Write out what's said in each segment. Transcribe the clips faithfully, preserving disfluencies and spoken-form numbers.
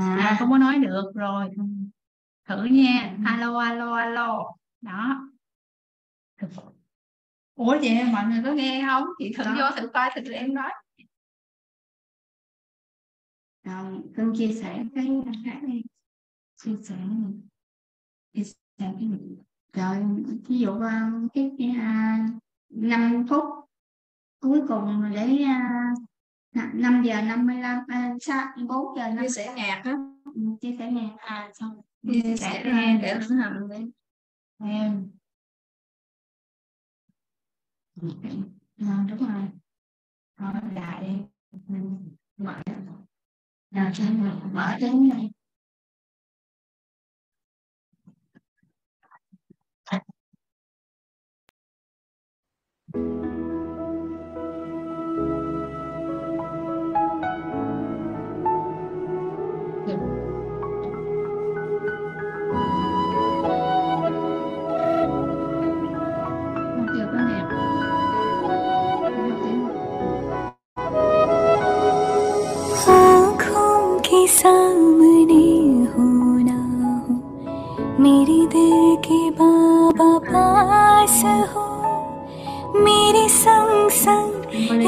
à, không có nói được rồi. Thử nha. Alo alo alo. Đó. Ủa vậy mọi người có nghe không? Chị thử đó. Vô thử coi thử em nói. Cưng chia sẻ cái khác đi. Chia sẻ chia sẻ cái rồi ví dụ cái năm phút cuối cùng để năm giờ năm mươi lăm sát bốn giờ chia sẻ nhạc á, chia sẻ nhạc à, xong chia sẻ ra để thử hành đi em. Đúng rồi, mở lại mở nào xem mở đến này.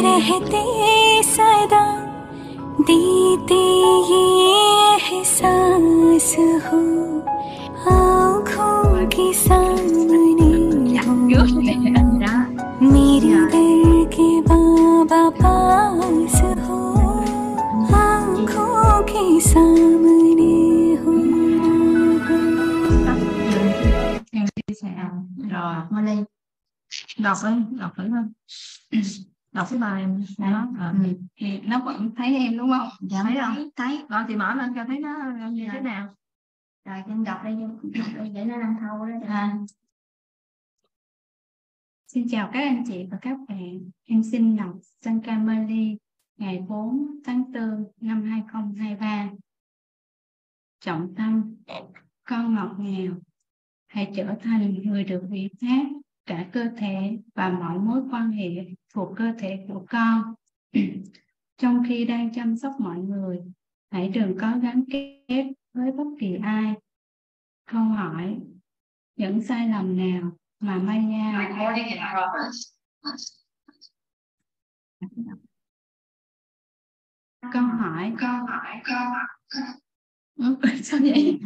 रहते सदा देते ये एहसास हो आँखों के सामने मेरे दिल के बाबा पास हो आँखों के सामने हो. Rồi Hoa Linh đọc lên, đọc thử thôi. Đọc cái bài đó, ừ. Thì nó vẫn thấy em đúng không? Dạ, thấy không? Thấy. Rồi thì mở lên cho thấy nó như dạ. Thế nào? Rồi em đọc đây để nó làm thâu đó. À. Xin chào các anh chị và các bạn. Em xin đọc Sankamali ngày bốn tháng tư năm hai không hai ba. Trọng tâm, con ngọt ngào, hãy trở thành người được ủy thác cả cơ thể và mọi mối quan hệ thuộc cơ thể của con. Trong khi đang chăm sóc mọi người, hãy đừng có gắn kết với bất kỳ ai. Câu hỏi: những sai lầm nào mà Maya câu hỏi câu hỏi sao vậy?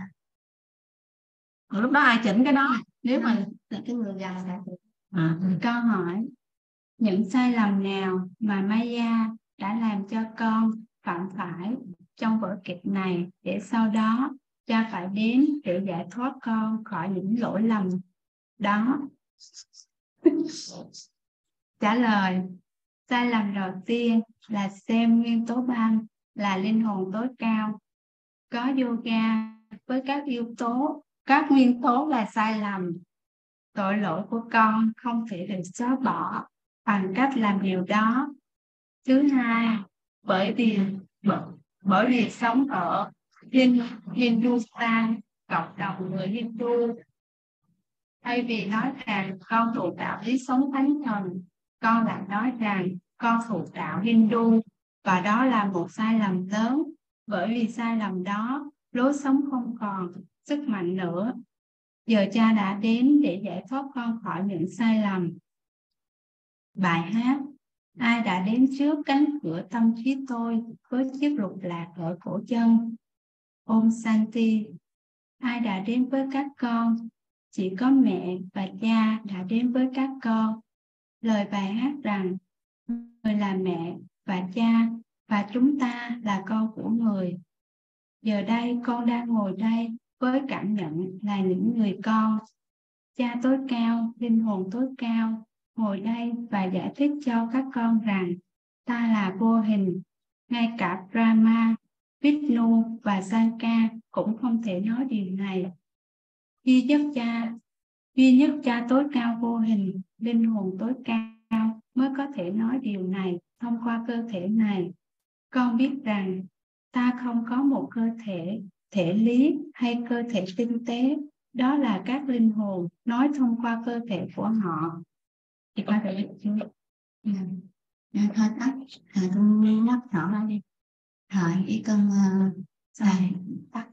Lúc đó ai chỉnh cái đó? Nếu mà cái người già à. Câu hỏi: những sai lầm nào mà Maya đã làm cho con phạm phải trong vở kịch này để sau đó cha phải đến để giải thoát con khỏi những lỗi lầm đó? Trả lời: sai lầm đầu tiên là xem nguyên tố băng là linh hồn tối cao. Có yoga với các yếu tố, các nguyên tố là sai lầm. Tội lỗi của con không thể được xóa bỏ bằng cách làm điều đó. Thứ hai, bởi vì bởi, bởi vì sống ở Hindustan, cộng đồng người Hindu, thay vì nói rằng con thuộc đạo lý sống thánh thần, con lại nói rằng con thuộc đạo Hindu, và đó là một sai lầm lớn. Bởi vì sai lầm đó, lối sống không còn sức mạnh nữa. Giờ cha đã đến để giải thoát con khỏi những sai lầm. Bài hát: ai đã đến trước cánh cửa tâm trí tôi với chiếc lục lạc ở cổ chân? Om Shanti. Ai đã đến với các con? Chỉ có mẹ và cha đã đến với các con. Lời bài hát rằng người là mẹ và cha và chúng ta là con của người. Giờ đây con đang ngồi đây với cảm nhận là những người con. Cha tối cao, linh hồn tối cao ngồi đây và giải thích cho các con rằng ta là vô hình. Ngay cả Brahma, Vishnu và Shankar cũng không thể nói điều này. Duy nhất cha, duy nhất cha tối cao vô hình, linh hồn tối cao mới có thể nói điều này thông qua cơ thể này. Con biết rằng ta không có một cơ thể, thể lý hay cơ thể tinh tế. Đó là các linh hồn nói thông qua cơ thể của họ. Chị có thể chưa? Thôi tắt, tôi nhắc nhỏ ra đi. Rồi, cái cơn dài tắc